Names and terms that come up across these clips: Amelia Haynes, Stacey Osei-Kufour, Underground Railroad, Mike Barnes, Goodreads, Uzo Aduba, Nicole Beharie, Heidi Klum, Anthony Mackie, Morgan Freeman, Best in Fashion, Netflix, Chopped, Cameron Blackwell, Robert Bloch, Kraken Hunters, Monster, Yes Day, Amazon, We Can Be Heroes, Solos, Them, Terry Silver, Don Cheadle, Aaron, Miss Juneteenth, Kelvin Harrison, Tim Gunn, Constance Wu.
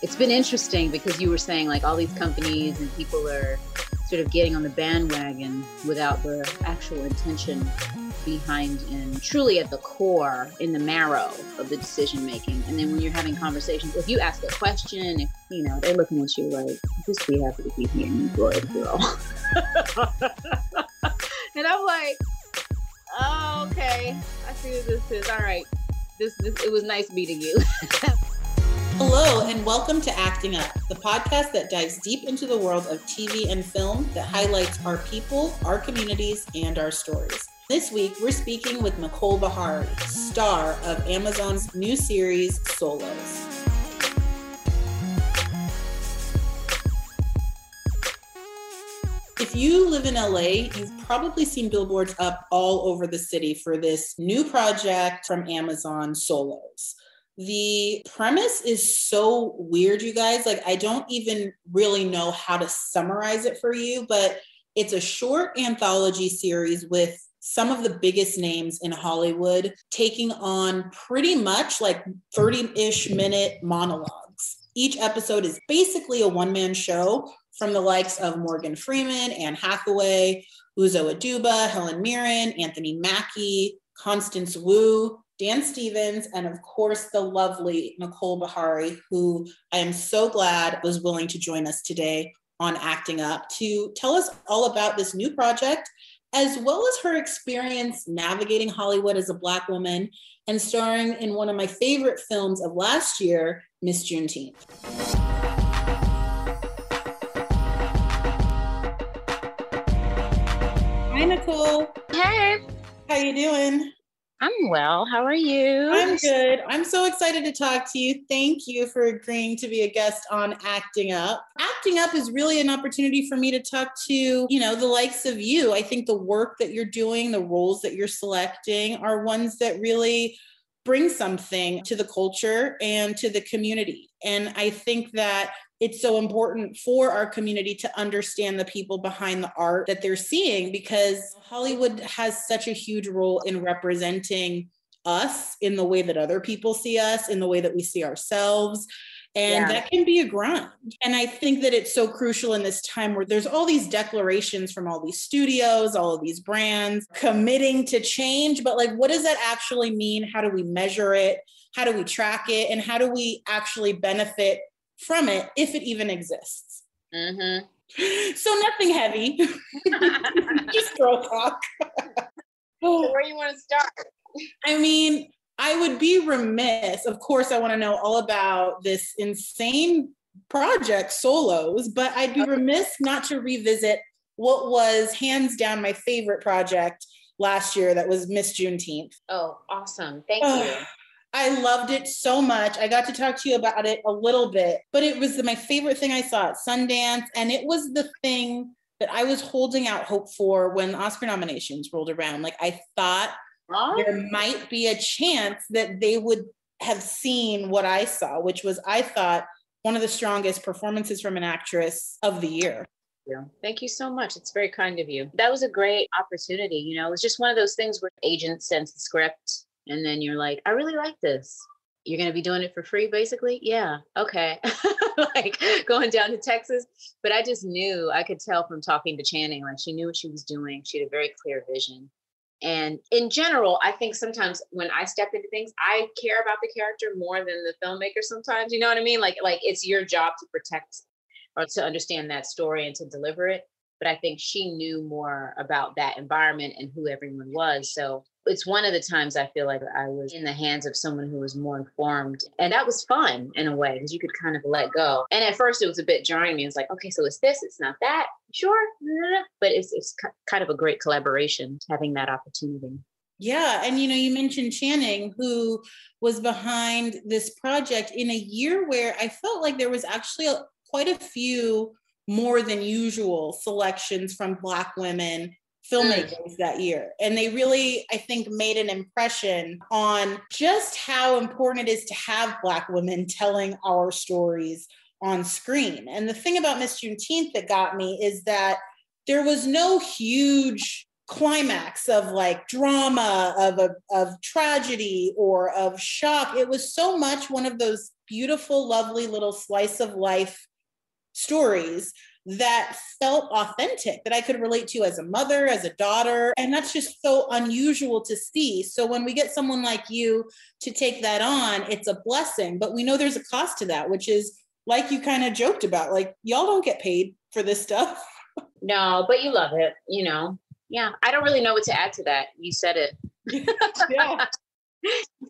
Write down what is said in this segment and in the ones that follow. It's been interesting because you were saying like all these companies and people are sort of getting on the bandwagon without the actual intention behind and truly at the core, in the marrow of the decision making. And then when you're having conversations, if you ask a question, if, you know, they're looking at you like, just be happy to be here, you good girl. And I'm like, oh, okay, I see what this is. All right, this it was nice meeting you. Hello and welcome to Acting Up, the podcast that dives deep into the world of TV and film that highlights our people, our communities, and our stories. This week, we're speaking with Nicole Beharie, star of Amazon's new series, Solos. If you live in LA, you've probably seen billboards up all over the city for this new project from Amazon, Solos. The premise is so weird, you guys. Like, I don't even really know how to summarize it for you, but it's a short anthology series with some of the biggest names in Hollywood taking on pretty much like 30-ish minute monologues. Each episode is basically a one-man show from the likes of Morgan Freeman, Anne Hathaway, Uzo Aduba, Helen Mirren, Anthony Mackie, Constance Wu, Dan Stevens, and of course, the lovely Nicole Beharie, who I am so glad was willing to join us today on Acting Up to tell us all about this new project, as well as her experience navigating Hollywood as a Black woman and starring in one of my favorite films of last year, Miss Juneteenth. Hi, Nicole. Hey. How you doing? I'm well. How are you? I'm good. I'm so excited to talk to you. Thank you for agreeing to be a guest on Acting Up. Acting Up is really an opportunity for me to talk to, you know, the likes of you. I think the work that you're doing, the roles that you're selecting are ones that really bring something to the culture and to the community. And I think that it's so important for our community to understand the people behind the art that they're seeing, because Hollywood has such a huge role in representing us in the way that other people see us, in the way that we see ourselves. And that can be a grind. And I think that it's so crucial in this time where there's all these declarations from all these studios, all of these brands committing to change. But like, what does that actually mean? How do we measure it? How do we track it? And how do we actually benefit from it, if it even exists? Mm-hmm. So nothing heavy, just girl talk. Where do you want to start? I mean, I would be remiss. Of course, I want to know all about this insane project, Solos, but I'd be remiss not to revisit what was hands down my favorite project last year, that was Miss Juneteenth. Oh, awesome. Thank you. I loved it so much. I got to talk to you about it a little bit, but it was my favorite thing I saw at Sundance. And it was the thing that I was holding out hope for when Oscar nominations rolled around. Like, I thought there might be a chance that they would have seen what I saw, which was, I thought, one of the strongest performances from an actress of the year. Yeah. Thank you so much. It's very kind of you. That was a great opportunity. You know, it was just one of those things where agents sends the script, and then you're like, I really like this. You're going to be doing it for free, basically? Yeah. Okay. Like going down to Texas. But I just knew, I could tell from talking to Channing, like she knew what she was doing. She had a very clear vision. And in general, I think sometimes when I step into things, I care about the character more than the filmmaker sometimes, you know what I mean? Like it's your job to protect or to understand that story and to deliver it. But I think she knew more about that environment and who everyone was. So it's one of the times I feel like I was in the hands of someone who was more informed. And that was fun in a way, because you could kind of let go. And at first it was a bit jarring me. It's like, okay, so it's this, it's not that. Sure. But it's kind of a great collaboration, having that opportunity. Yeah. And, you know, you mentioned Channing, who was behind this project in a year where I felt like there was actually quite a few more than usual selections from Black women filmmakers that year. And they really, I think, made an impression on just how important it is to have Black women telling our stories on screen. And the thing about Miss Juneteenth that got me is that there was no huge climax of like drama, of tragedy or of shock. It was so much one of those beautiful, lovely little slice of life stories that felt authentic, that I could relate to as a mother, as a daughter. And that's just so unusual to see. So when we get someone like you to take that on, it's a blessing, but we know there's a cost to that, which is like you kind of joked about, like y'all don't get paid for this stuff. No, but you love it, you know? Yeah. I don't really know what to add to that. You said it. Yeah.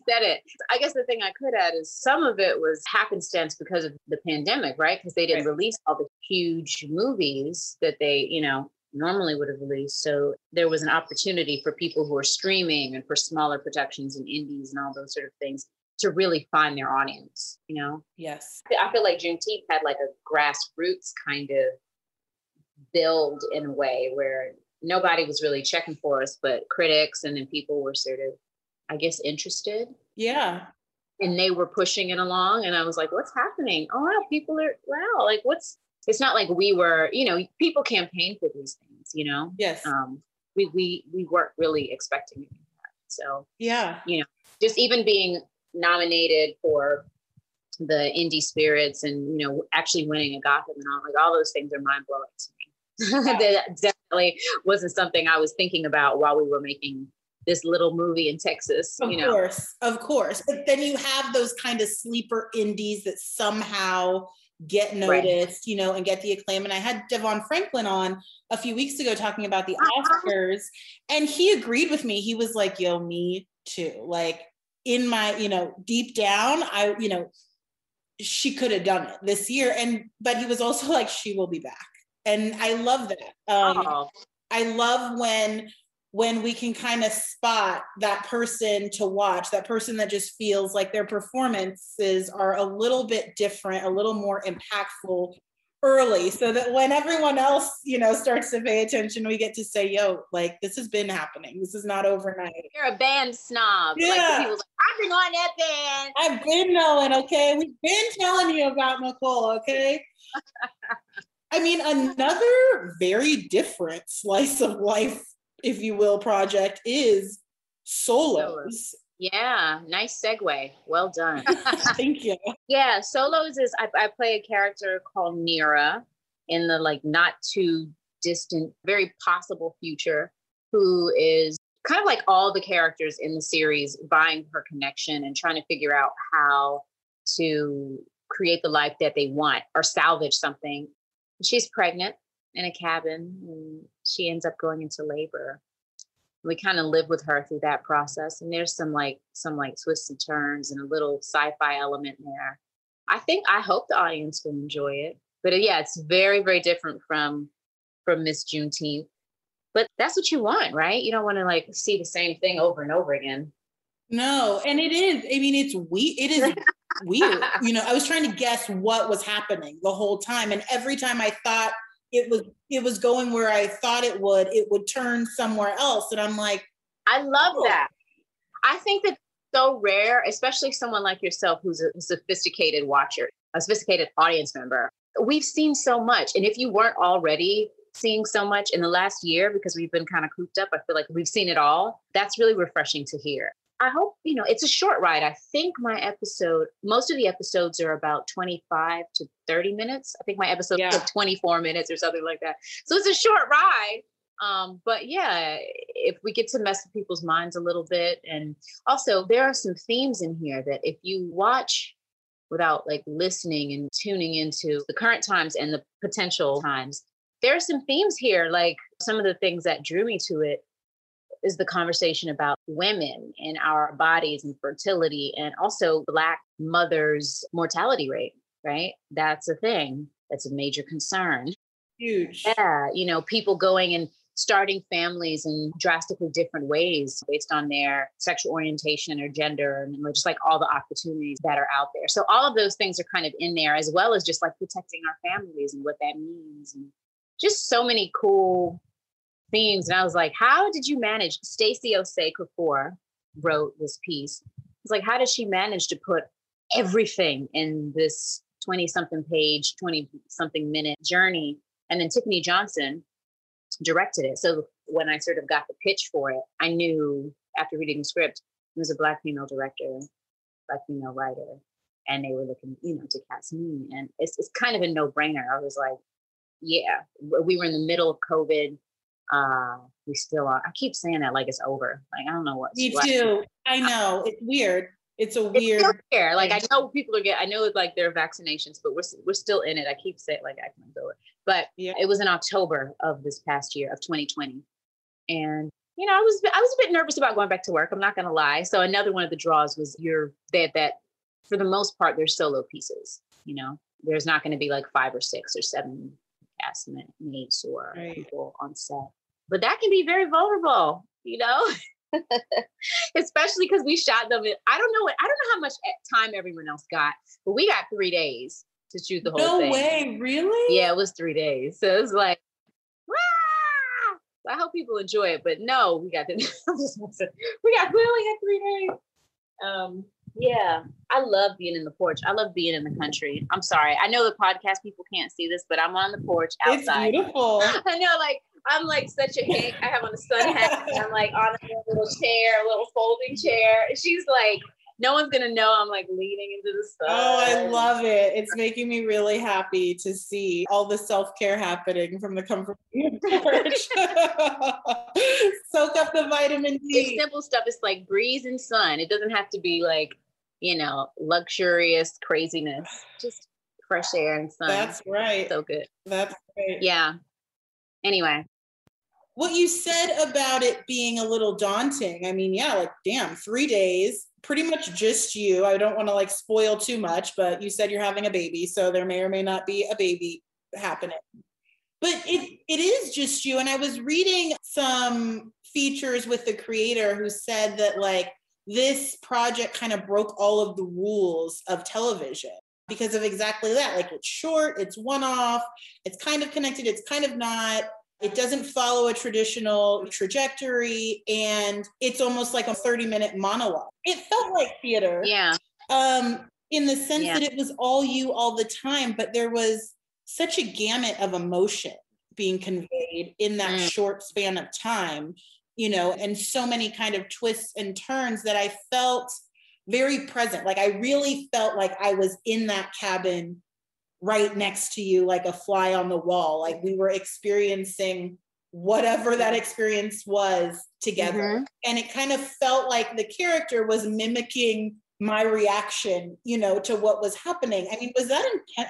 Said it. I guess the thing I could add is some of it was happenstance because of the pandemic, right? Because they didn't release all the huge movies that they, you know, normally would have released. So there was an opportunity for people who are streaming and for smaller productions and indies and all those sort of things to really find their audience, you know? Yes. I feel like Juneteenth had like a grassroots kind of build in a way where nobody was really checking for us, but critics, and then people were sort of, I guess, interested. Yeah. And they were pushing it along. And I was like, what's happening? Oh, wow, people are, wow. Like it's not like we were, you know, people campaign for these things, you know? Yes. We weren't really expecting that. So yeah, you know, just even being nominated for the Indie Spirits and, you know, actually winning a Gotham and all, like all those things are mind blowing to me. Yeah. That definitely wasn't something I was thinking about while we were making this little movie in Texas, you know. Of course, of course. But then you have those kind of sleeper indies that somehow get noticed, right, you know, and get the acclaim. And I had Devon Franklin on a few weeks ago talking about the Oscars, and he agreed with me. He was like, yo, me too. Like in my, you know, deep down, I, you know, she could have done it this year. But he was also like, she will be back. And I love that. I love when we can kind of spot that person to watch, that person that just feels like their performances are a little bit different, a little more impactful early, so that when everyone else, you know, starts to pay attention, we get to say, yo, like, this has been happening. This is not overnight. You're a band snob. Yeah. Like, people like, I've been on that band. I've been knowing, okay? We've been telling you about Nicole, okay? I mean, another very different slice of life, if you will, project is Solos. Yeah, nice segue. Well done. Thank you. Yeah, Solos is, I play a character called Nira in the like not too distant, very possible future, who is kind of like all the characters in the series, buying her connection and trying to figure out how to create the life that they want or salvage something. She's pregnant in a cabin, and she ends up going into labor. We kind of live with her through that process, and there's some twists and turns and a little sci-fi element there. I hope the audience will enjoy it, but yeah, it's very, very different from Miss Juneteenth, but that's what you want, right? You don't want to like see the same thing over and over again. No, and it is, I mean, it's weird. It is weird. You know, I was trying to guess what was happening the whole time, and every time I thought it was going where I thought it would turn somewhere else. And I'm like, I love that. I think that's so rare, especially someone like yourself, who's a sophisticated watcher, a sophisticated audience member. We've seen so much. And if you weren't already seeing so much in the last year, because we've been kind of cooped up, I feel like we've seen it all. That's really refreshing to hear. I hope, you know, it's a short ride. I think most of the episodes are about 25 to 30 minutes. I think my episode took 24 minutes or something like that. So it's a short ride. But yeah, if we get to mess with people's minds a little bit. And also there are some themes in here that if you watch without like listening and tuning into the current times and the potential times, there are some themes here. Like some of the things that drew me to it is the conversation about women and our bodies and fertility, and also Black mothers' mortality rate, right? That's a thing. That's a major concern. Huge. Yeah. You know, people going and starting families in drastically different ways based on their sexual orientation or gender, and just like all the opportunities that are out there. So all of those things are kind of in there, as well as just like protecting our families and what that means, and just so many cool themes. And I was like, how did you manage? Stacey Osei-Kufour wrote this piece. It's like, how did she manage to put everything in this 20-something page, 20-something minute journey? And then Tiffany Johnson directed it. So when I sort of got the pitch for it, I knew after reading the script, it was a Black female director, Black female writer. and they were looking, you know, to cast me. And it's kind of a no-brainer. I was like, yeah, we were in the middle of COVID. We still are. I keep saying that like it's over. Like, I don't know what. Me too. I know. It's weird. It's a weird. It's still like, I know people are getting, I know it's like their vaccinations, but we're still in it. I keep saying like, I can't do it. But yeah. It was in October of this past year of 2020. And, you know, I was a bit nervous about going back to work. I'm not going to lie. So another one of the draws was that for the most part, they're solo pieces, you know, there's not going to be like 5 or 6 or 7 cast mates or right. people on set, but that can be very vulnerable, you know, especially because we shot them. I don't know how much time everyone else got, but we got 3 days to shoot the whole thing. No way, really? Yeah, it was 3 days. So it was like, I hope people enjoy it, but no, we only had 3 days. Yeah, I love being in the porch. I love being in the country. I'm sorry. I know the podcast people can't see this, but I'm on the porch outside. It's beautiful. I know, like, I'm like such a hick. I have on a sun hat. And I'm like on a little chair, a little folding chair. She's like, no one's going to know I'm like leaning into the sun. Oh, I love it. It's making me really happy to see all the self-care happening from the comfort of the porch. Soak up the vitamin D. It's simple stuff. It's like breeze and sun. It doesn't have to be like, you know, luxurious craziness. Just fresh air and sun. That's right. So good. That's right. Yeah. Anyway. What you said about it being a little daunting. I mean, yeah, like, damn, 3 days. Pretty much just you. I don't want to like spoil too much, but you said you're having a baby, so there may or may not be a baby happening. But it is just you. And I was reading some features with the creator who said that like this project kind of broke all of the rules of television because of exactly that. Like it's short, it's one-off, it's kind of connected, it's kind of not. It doesn't follow a traditional trajectory, and it's almost like a 30-minute monologue. It felt like theater. Yeah. In the sense that it was all you all the time, but there was such a gamut of emotion being conveyed in that short span of time, you know, and so many kind of twists and turns that I felt very present. Like I really felt like I was in that cabin right next to you, like a fly on the wall. Like we were experiencing whatever that experience was together. Mm-hmm. And it kind of felt like the character was mimicking my reaction, you know, to what was happening. I mean,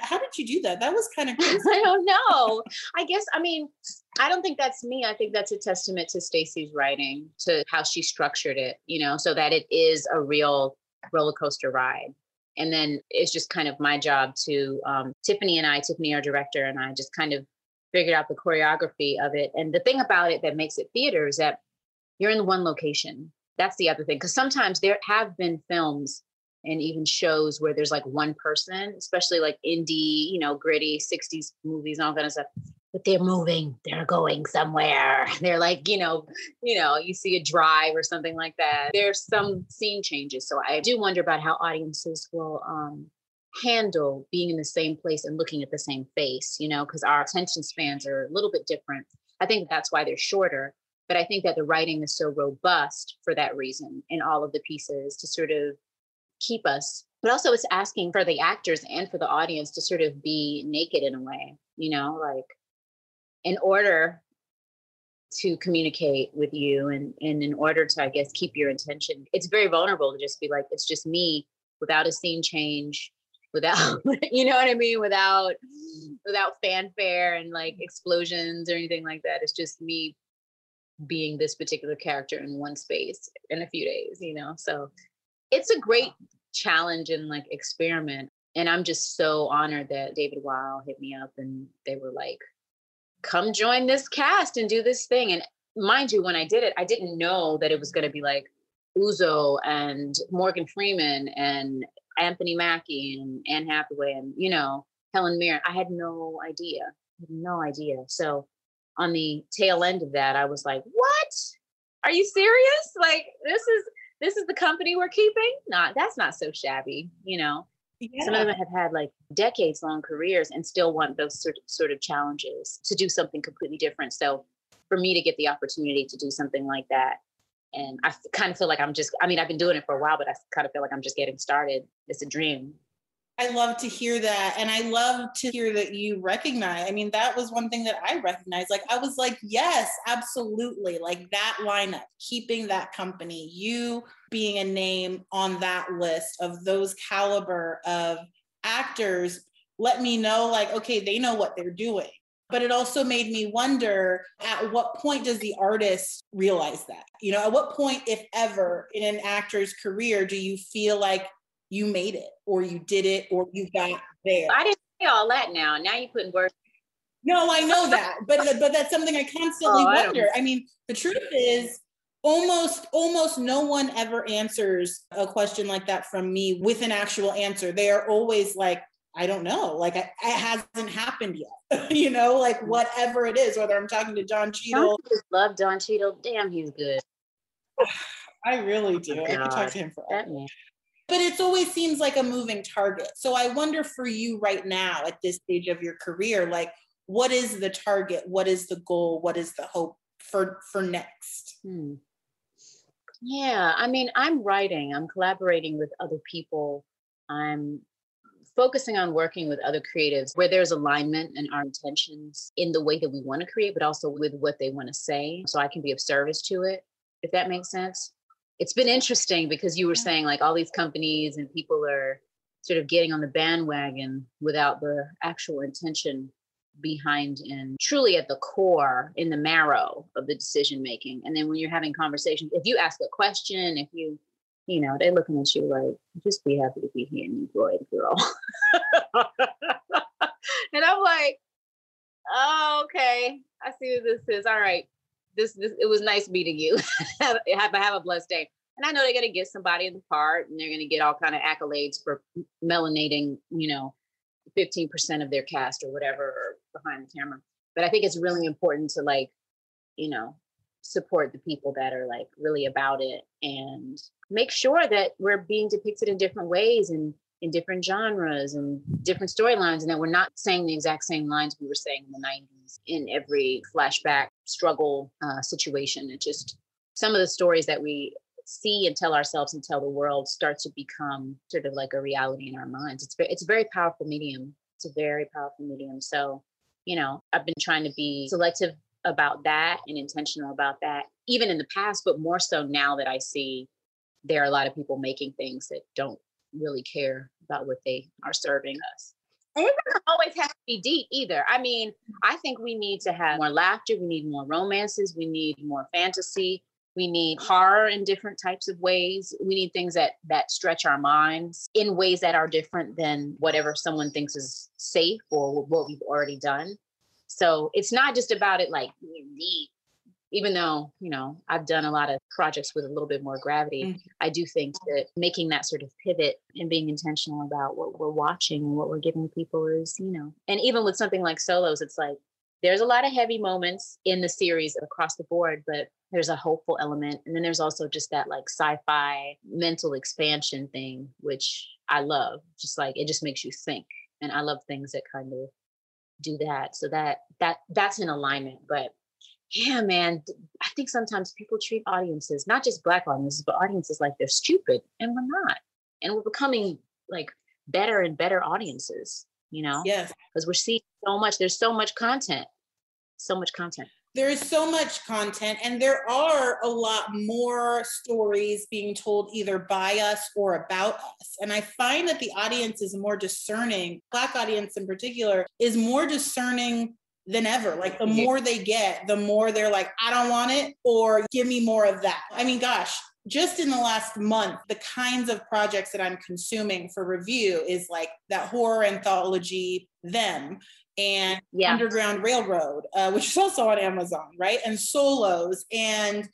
how did you do that? That was kind of crazy. I don't know. I guess, I mean, I don't think that's me. I think that's a testament to Stacey's writing, to how she structured it, you know, so that it is a real roller coaster ride. And then it's just kind of my job to, Tiffany, our director, and I just kind of figured out the choreography of it. And the thing about it that makes it theater is that you're in one location. That's the other thing. Because sometimes there have been films and even shows where there's like one person, especially like indie, you know, gritty 60s movies and all that stuff. But they're moving, they're going somewhere. They're like, you know, you see a drive or something like that. There's some scene changes. So I do wonder about how audiences will handle being in the same place and looking at the same face, you know, because our attention spans are a little bit different. I think that's why they're shorter. But I think that the writing is so robust for that reason in all of the pieces to sort of keep us. But also it's asking for the actors and for the audience to sort of be naked in a way, you know, like, in order to communicate with you and in order to, I guess, keep your intention. It's very vulnerable to just be like, it's just me without a scene change, without, you know what I mean? Without fanfare and like explosions or anything like that. It's just me being this particular character in one space in a few days, you know? So it's a great challenge and like experiment. And I'm just so honored that David Wild hit me up and they were like, come join this cast and do this thing. And mind you, when I did it, I didn't know that it was going to be like Uzo and Morgan Freeman and Anthony Mackie and Anne Hathaway and, you know, Helen Mirren. I had no idea. So on the tail end of that, I was like, what? Are you serious? Like, this is the company we're keeping? Nah, that's not so shabby, you know. Yeah. Some of them have had like decades long careers and still want those sort of challenges to do something completely different. So for me to get the opportunity to do something like that, and I kind of feel like I've been doing it for a while, but I kind of feel like I'm just getting started. It's a dream. I love to hear that. And I love to hear that you recognize. I mean, that was one thing that I recognized. Like, I was like, yes, absolutely. Like that lineup, keeping that company, you being a name on that list of those caliber of actors, let me know, like, okay, they know what they're doing. But it also made me wonder, at what point does the artist realize that? You know, at what point, if ever, in an actor's career, do you feel like you made it, or you did it, or you got there? I didn't say all that now. Now you're putting words. No, I know that. But that's something I constantly wonder. I mean, the truth is, almost no one ever answers a question like that from me with an actual answer. They are always like, I don't know, like it hasn't happened yet, you know, like whatever it is, whether I'm talking to Don Cheadle. I love Don Cheadle. Damn, he's good. I really do. God, I could talk to him forever. But it always seems like a moving target. So I wonder for you right now at this stage of your career, like, what is the target? What is the goal? What is the hope for next? Yeah, I mean, I'm writing, I'm collaborating with other people. I'm focusing on working with other creatives where there's alignment in our intentions in the way that we want to create, but also with what they want to say, so I can be of service to it, if that makes sense. It's been interesting because you were saying like all these companies and people are sort of getting on the bandwagon without the actual intention behind and truly at the core, in the marrow of the decision-making. And then when you're having conversations, if you ask a question, if you, you know, they're looking at you like, just be happy to be here and enjoy it, girl. And I'm like, oh, okay, I see what this is. All right. This it was nice meeting you. Have a blessed day. And I know they're going to get somebody in the part and they're going to get all kind of accolades for melanating, you know, 15% of their cast or whatever, or behind the camera. But I think it's really important to, like, you know, support the people that are like really about it and make sure that we're being depicted in different ways and in different genres and different storylines, and that we're not saying the exact same lines we were saying in the 90s in every flashback struggle situation. It's just some of the stories that we see and tell ourselves and tell the world start to become sort of like a reality in our minds. It's a very powerful medium. It's a very powerful medium. So, you know, I've been trying to be selective about that and intentional about that, even in the past, but more so now that I see there are a lot of people making things that don't really care about what they are serving us. And it doesn't always have to be deep either. I mean, I think we need to have more laughter. We need more romances. We need more fantasy. We need horror in different types of ways. We need things that stretch our minds in ways that are different than whatever someone thinks is safe or what we've already done. So it's not just about it like deep, even though, you know, I've done a lot of projects with a little bit more gravity. Mm-hmm. I do think that making that sort of pivot and being intentional about what we're watching and what we're giving people is, you know, and even with something like Solos, it's like, there's a lot of heavy moments in the series across the board, but there's a hopeful element. And then there's also just that like sci-fi mental expansion thing, which I love. Just like, it just makes you think. And I love things that kind of do that. So that's in alignment. But yeah, man, I think sometimes people treat audiences, not just Black audiences, but audiences like they're stupid, and we're not. And we're becoming like better and better audiences, you know? Yes. Because we're seeing so much, there's so much content, so much content. There is so much content, and there are a lot more stories being told either by us or about us. And I find that the audience is more discerning, Black audience in particular, is more discerning than ever. Like the more they get, the more they're like, I don't want it, or give me more of that. I mean, gosh, just in the last month, the kinds of projects that I'm consuming for review is like that horror anthology, Them, and Underground Railroad, which is also on Amazon, right? And Solos, and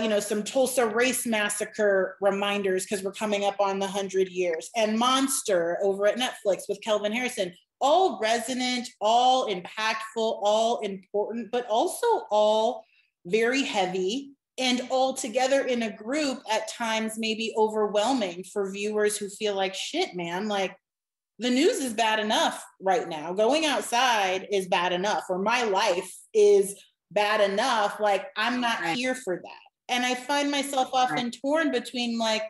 you know, some Tulsa Race Massacre reminders because we're coming up on the 100 years, and Monster over at Netflix with Kelvin Harrison. All resonant, all impactful, all important, but also all very heavy, and all together in a group at times maybe overwhelming for viewers who feel like, shit, man, like the news is bad enough right now. Going outside is bad enough, or my life is bad enough. Like, I'm not here for that. And I find myself often torn between like,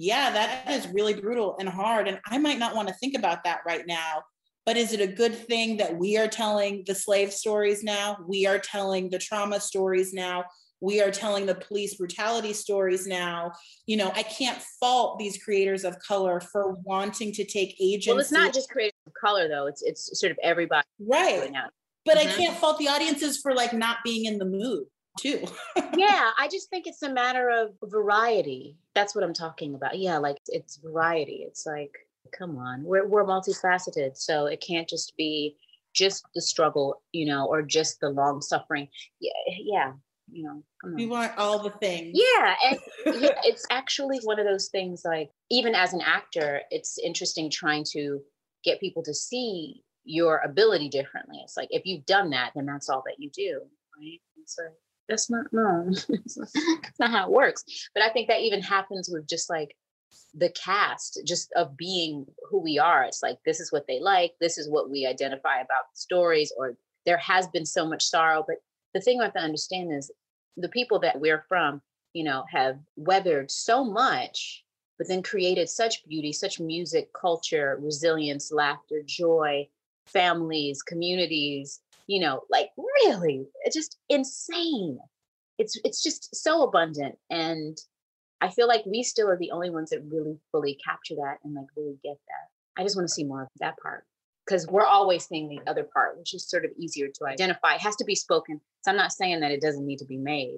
yeah, that is really brutal and hard. And I might not want to think about that right now, but is it a good thing that we are telling the slave stories now? We are telling the trauma stories now. We are telling the police brutality stories now. You know, I can't fault these creators of color for wanting to take agency. Well, it's not just creators of color though. It's sort of everybody. Right. But I can't fault the audiences for like not being in the mood too. Yeah, I just think it's a matter of variety. That's what I'm talking about. Yeah, like it's variety. It's like, come on, we're multifaceted. So it can't just be just the struggle, you know, or just the long suffering. Yeah. You know, come on. We want all the things. Yeah, and yeah, it's actually one of those things, like, even as an actor, it's interesting trying to get people to see your ability differently. It's like, if you've done that, then that's all that you do, right? So that's not, no, that's not how it works. But I think that even happens with just like the cast, just of being who we are. It's like, this is what they like, this is what we identify about the stories, or there has been so much sorrow. But the thing we have to understand is the people that we're from, you know, have weathered so much, but then created such beauty, such music, culture, resilience, laughter, joy, families, communities, you know, like really, it's just insane. It's just so abundant. And I feel like we still are the only ones that really fully capture that and like really get that. I just want to see more of that part, because we're always seeing the other part, which is sort of easier to identify. It has to be spoken. So I'm not saying that it doesn't need to be made,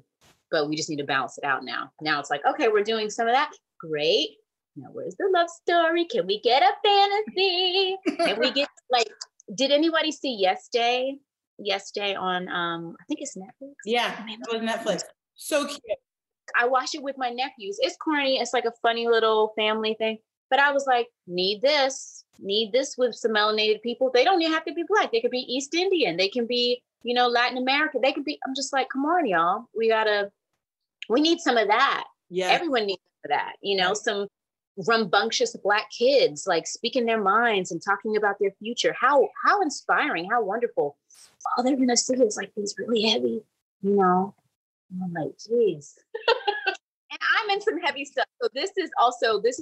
but we just need to balance it out now. Now it's like, okay, we're doing some of that. Great. Now where's the love story? Can we get a fantasy? Can we get like, did anybody see Yes Day? Yes Day on, I think it's Netflix. Yeah, it was Netflix. So cute. I watched it with my nephews. It's corny. It's like a funny little family thing. But I was like, need this with some melanated people. They don't even have to be Black. They could be East Indian. They can be, you know, Latin American. They could be, I'm just like, come on, y'all. We need some of that. Yeah. Everyone needs some of that. You know, some rambunctious Black kids, like speaking their minds and talking about their future. How inspiring, how wonderful. All they're going to see is like these really heavy, you know, and I'm like, geez. And I'm in some heavy stuff. So this is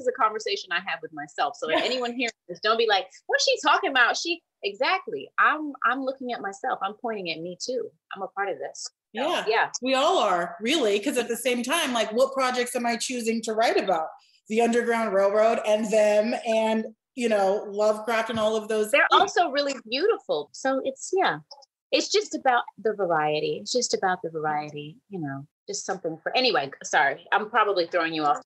a conversation I have with myself. So if anyone hearing this, don't be like, what's she talking about? Exactly. I'm looking at myself. I'm pointing at me too. I'm a part of this. So, yeah. We all are, really. Because at the same time, like, what projects am I choosing to write about? The Underground Railroad and Them and, you know, Lovecraft and all of those. They're also really beautiful. So it's just about the variety. It's just about the variety, you know. Just something for, anyway, sorry, I'm probably throwing you off.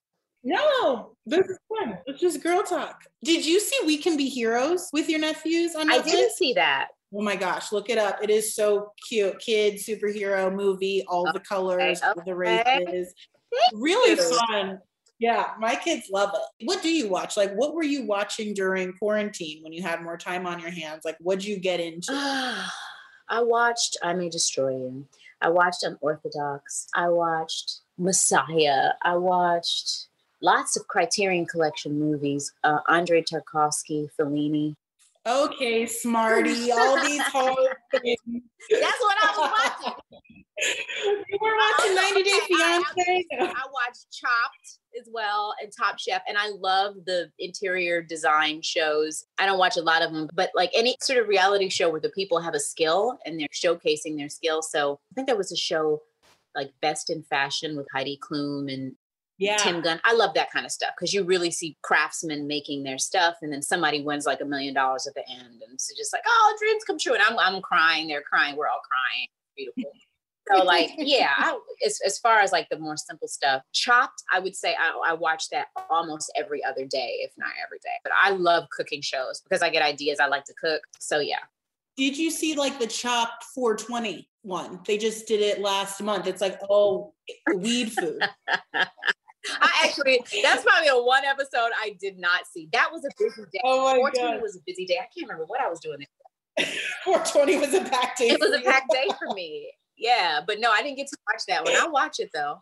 No, this is fun. It's just girl talk. Did you see We Can Be Heroes with your nephews on Netflix? I didn't see that. Oh my gosh, look it up. It is so cute. Kid superhero movie, all the colors, all the races. Really fun. Yeah, my kids love it. What do you watch? Like, what were you watching during quarantine when you had more time on your hands? Like, what'd you get into? I watched I May Destroy You. I watched Unorthodox. I watched Messiah. I watched lots of Criterion Collection movies. Andre Tarkovsky, Fellini. Okay, Smarty, all these whole things. That's what I was watching. You were watching 90 Day Fiancé? I watched Chopped as well, and Top Chef, and I love the interior design shows. I don't watch a lot of them, but like any sort of reality show where the people have a skill and they're showcasing their skill. So I think there was a show like Best in Fashion with Heidi Klum and Tim Gunn. I love that kind of stuff because you really see craftsmen making their stuff, and then somebody wins like $1 million at the end, and so just like, oh, dreams come true, and I'm crying, they're crying, we're all crying, beautiful. So like, yeah, as far as like the more simple stuff, Chopped, I would say I watch that almost every other day, if not every day. But I love cooking shows because I get ideas. I like to cook. So yeah. Did you see like the Chopped 420 one? They just did it last month. It's like, oh, weed food. That's probably a one episode I did not see. That was a busy day. Oh my 420 God. Was a busy day. I can't remember what I was doing. 420 was a packed day. It was a packed day for me. Yeah, but no, I didn't get to watch that one. I'll watch it though.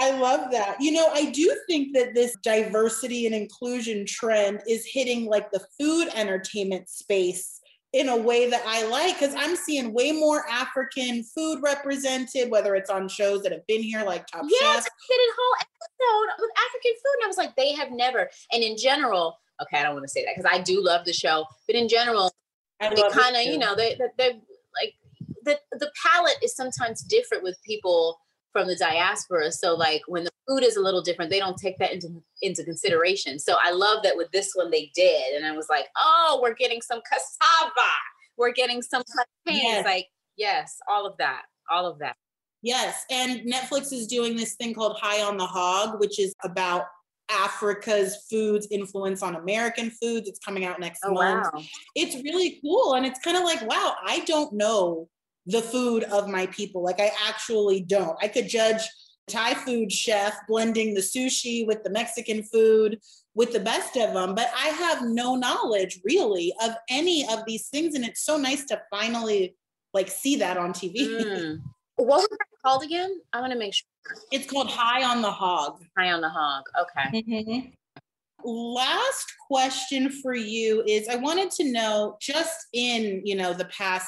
I love that. You know, I do think that this diversity and inclusion trend is hitting like the food entertainment space in a way that I like, because I'm seeing way more African food represented, whether it's on shows that have been here, like Top Chef. Yeah, it's a hidden whole episode with African food. And I was like, they have never. And in general, okay, I don't want to say that because I do love the show, but in general, they kind of, you know, they like the palate is sometimes different with people from the diaspora. So like when the food is a little different, they don't take that into consideration. So I love that with this one they did. And I was like, oh, we're getting some cassava. We're getting some plantains. Yes. Like, yes, all of that. All of that. Yes. And Netflix is doing this thing called High on the Hog, which is about Africa's food's influence on American foods. It's coming out next month. Wow. It's really cool. And it's kind of like, wow, I don't know the food of my people. Like, I actually don't. I could judge Thai food chef blending the sushi with the Mexican food with the best of them, but I have no knowledge really of any of these things, and it's so nice to finally like see that on TV. What was that called again? I want to make sure. It's called High on the Hog. High on the Hog. Okay. Mm-hmm. Last question for you is, I wanted to know, just in, you know, the past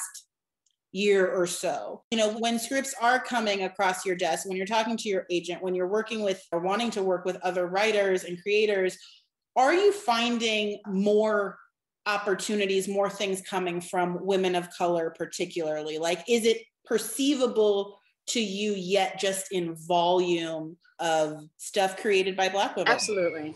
year or so, you know, when scripts are coming across your desk, when you're talking to your agent, when you're working with or wanting to work with other writers and creators, are you finding more opportunities, more things coming from women of color particularly? Like, is it perceivable to you yet just in volume of stuff created by Black women? Absolutely.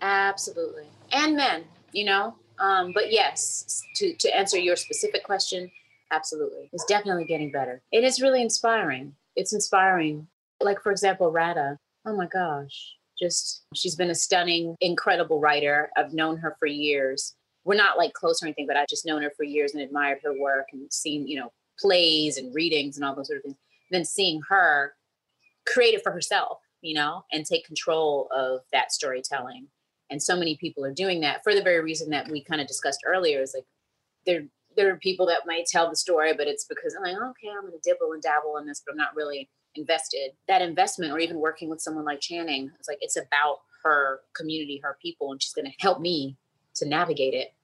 Absolutely. And men, you know, but yes, to answer your specific question, absolutely. It's definitely getting better. It is really inspiring. It's inspiring. Like, for example, Rada. Oh my gosh. Just, she's been a stunning, incredible writer. I've known her for years. We're not like close or anything, but I've just known her for years and admired her work and seen, you know, plays and readings and all those sort of things. Then seeing her create it for herself, you know, and take control of that storytelling. And so many people are doing that for the very reason that we kind of discussed earlier, is like there are people that might tell the story, but it's because I'm like, okay, I'm going to dibble and dabble in this, but I'm not really invested. That investment, or even working with someone like Channing, it's like, it's about her community, her people, and she's going to help me to navigate it.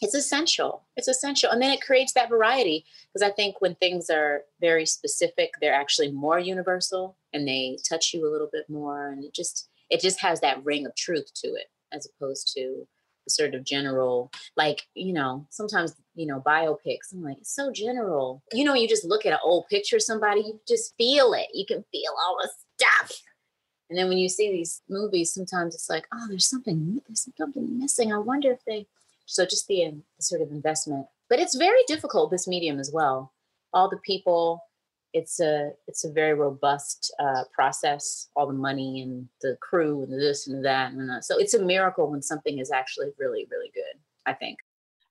It's essential. It's essential. And then it creates that variety, because I think when things are very specific, they're actually more universal and they touch you a little bit more. And it just has that ring of truth to it, as opposed to sort of general, like, you know, sometimes, you know, biopics, I'm like, it's so general, you know, you just look at an old picture of somebody, you just feel it, you can feel all the stuff. And then when you see these movies, sometimes it's like, oh, there's something missing, I wonder if they, so just the sort of investment. But it's very difficult, this medium as well, all the people. It's a very robust process, all the money and the crew and this and that. And that. So it's a miracle when something is actually really, really good, I think.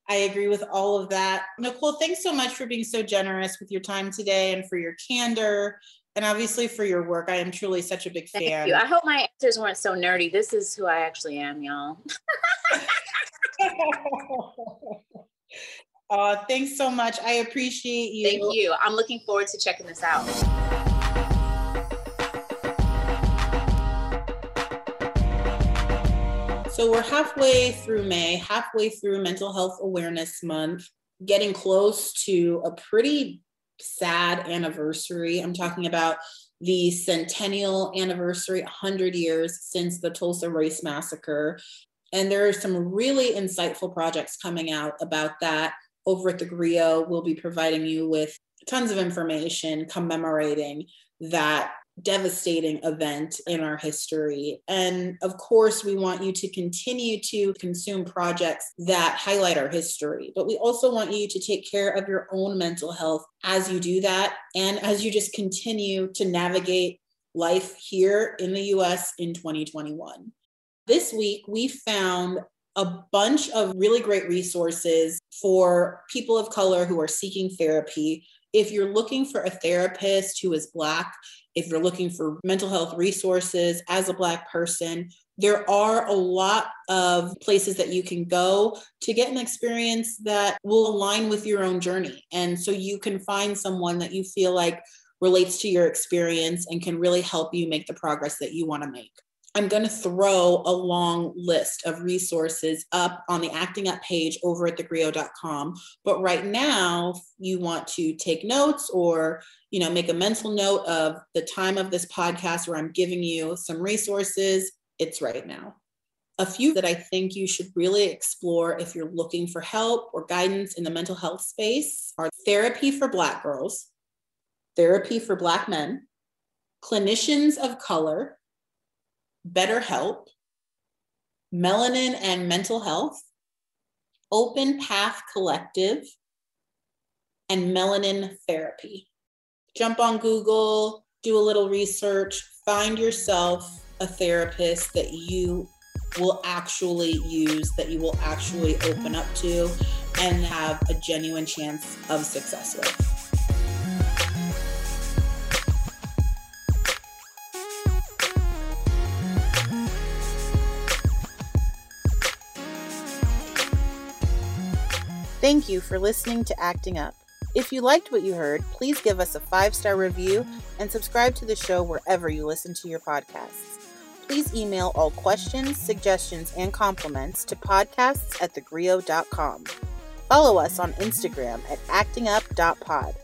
I agree with all of that. Nicole, thanks so much for being so generous with your time today and for your candor and obviously for your work. I am truly such a big fan. Thank you. I hope my answers weren't so nerdy. This is who I actually am, y'all. Thanks so much. I appreciate you. Thank you. I'm looking forward to checking this out. So we're halfway through May, halfway through Mental Health Awareness Month, getting close to a pretty sad anniversary. I'm talking about the centennial anniversary, 100 years since the Tulsa Race Massacre. And there are some really insightful projects coming out about that. Over at The Grio, we'll be providing you with tons of information commemorating that devastating event in our history. And of course, we want you to continue to consume projects that highlight our history, but we also want you to take care of your own mental health as you do that, and as you just continue to navigate life here in the US in 2021. This week, we found a bunch of really great resources for people of color who are seeking therapy. If you're looking for a therapist who is Black, if you're looking for mental health resources as a Black person, there are a lot of places that you can go to get an experience that will align with your own journey. And so you can find someone that you feel like relates to your experience and can really help you make the progress that you want to make. I'm going to throw a long list of resources up on the Acting Up page over at thegrio.com. But right now, if you want to take notes or, you know, make a mental note of the time of this podcast where I'm giving you some resources, it's right now. A few that I think you should really explore if you're looking for help or guidance in the mental health space are therapy for Black girls, therapy for Black men, clinicians of color, BetterHelp, Melanin and Mental Health, Open Path Collective, and Melanin Therapy. Jump on Google, do a little research, find yourself a therapist that you will actually use, that you will actually open up to, and have a genuine chance of success with. Thank you for listening to Acting Up. If you liked what you heard, please give us a 5-star review and subscribe to the show wherever you listen to your podcasts. Please email all questions, suggestions, and compliments to podcasts@thegrio.com. Follow us on Instagram at actingup.pod.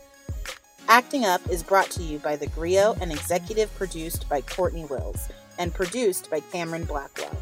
Acting Up is brought to you by The Grio and executive produced by Courtney Wills and produced by Cameron Blackwell.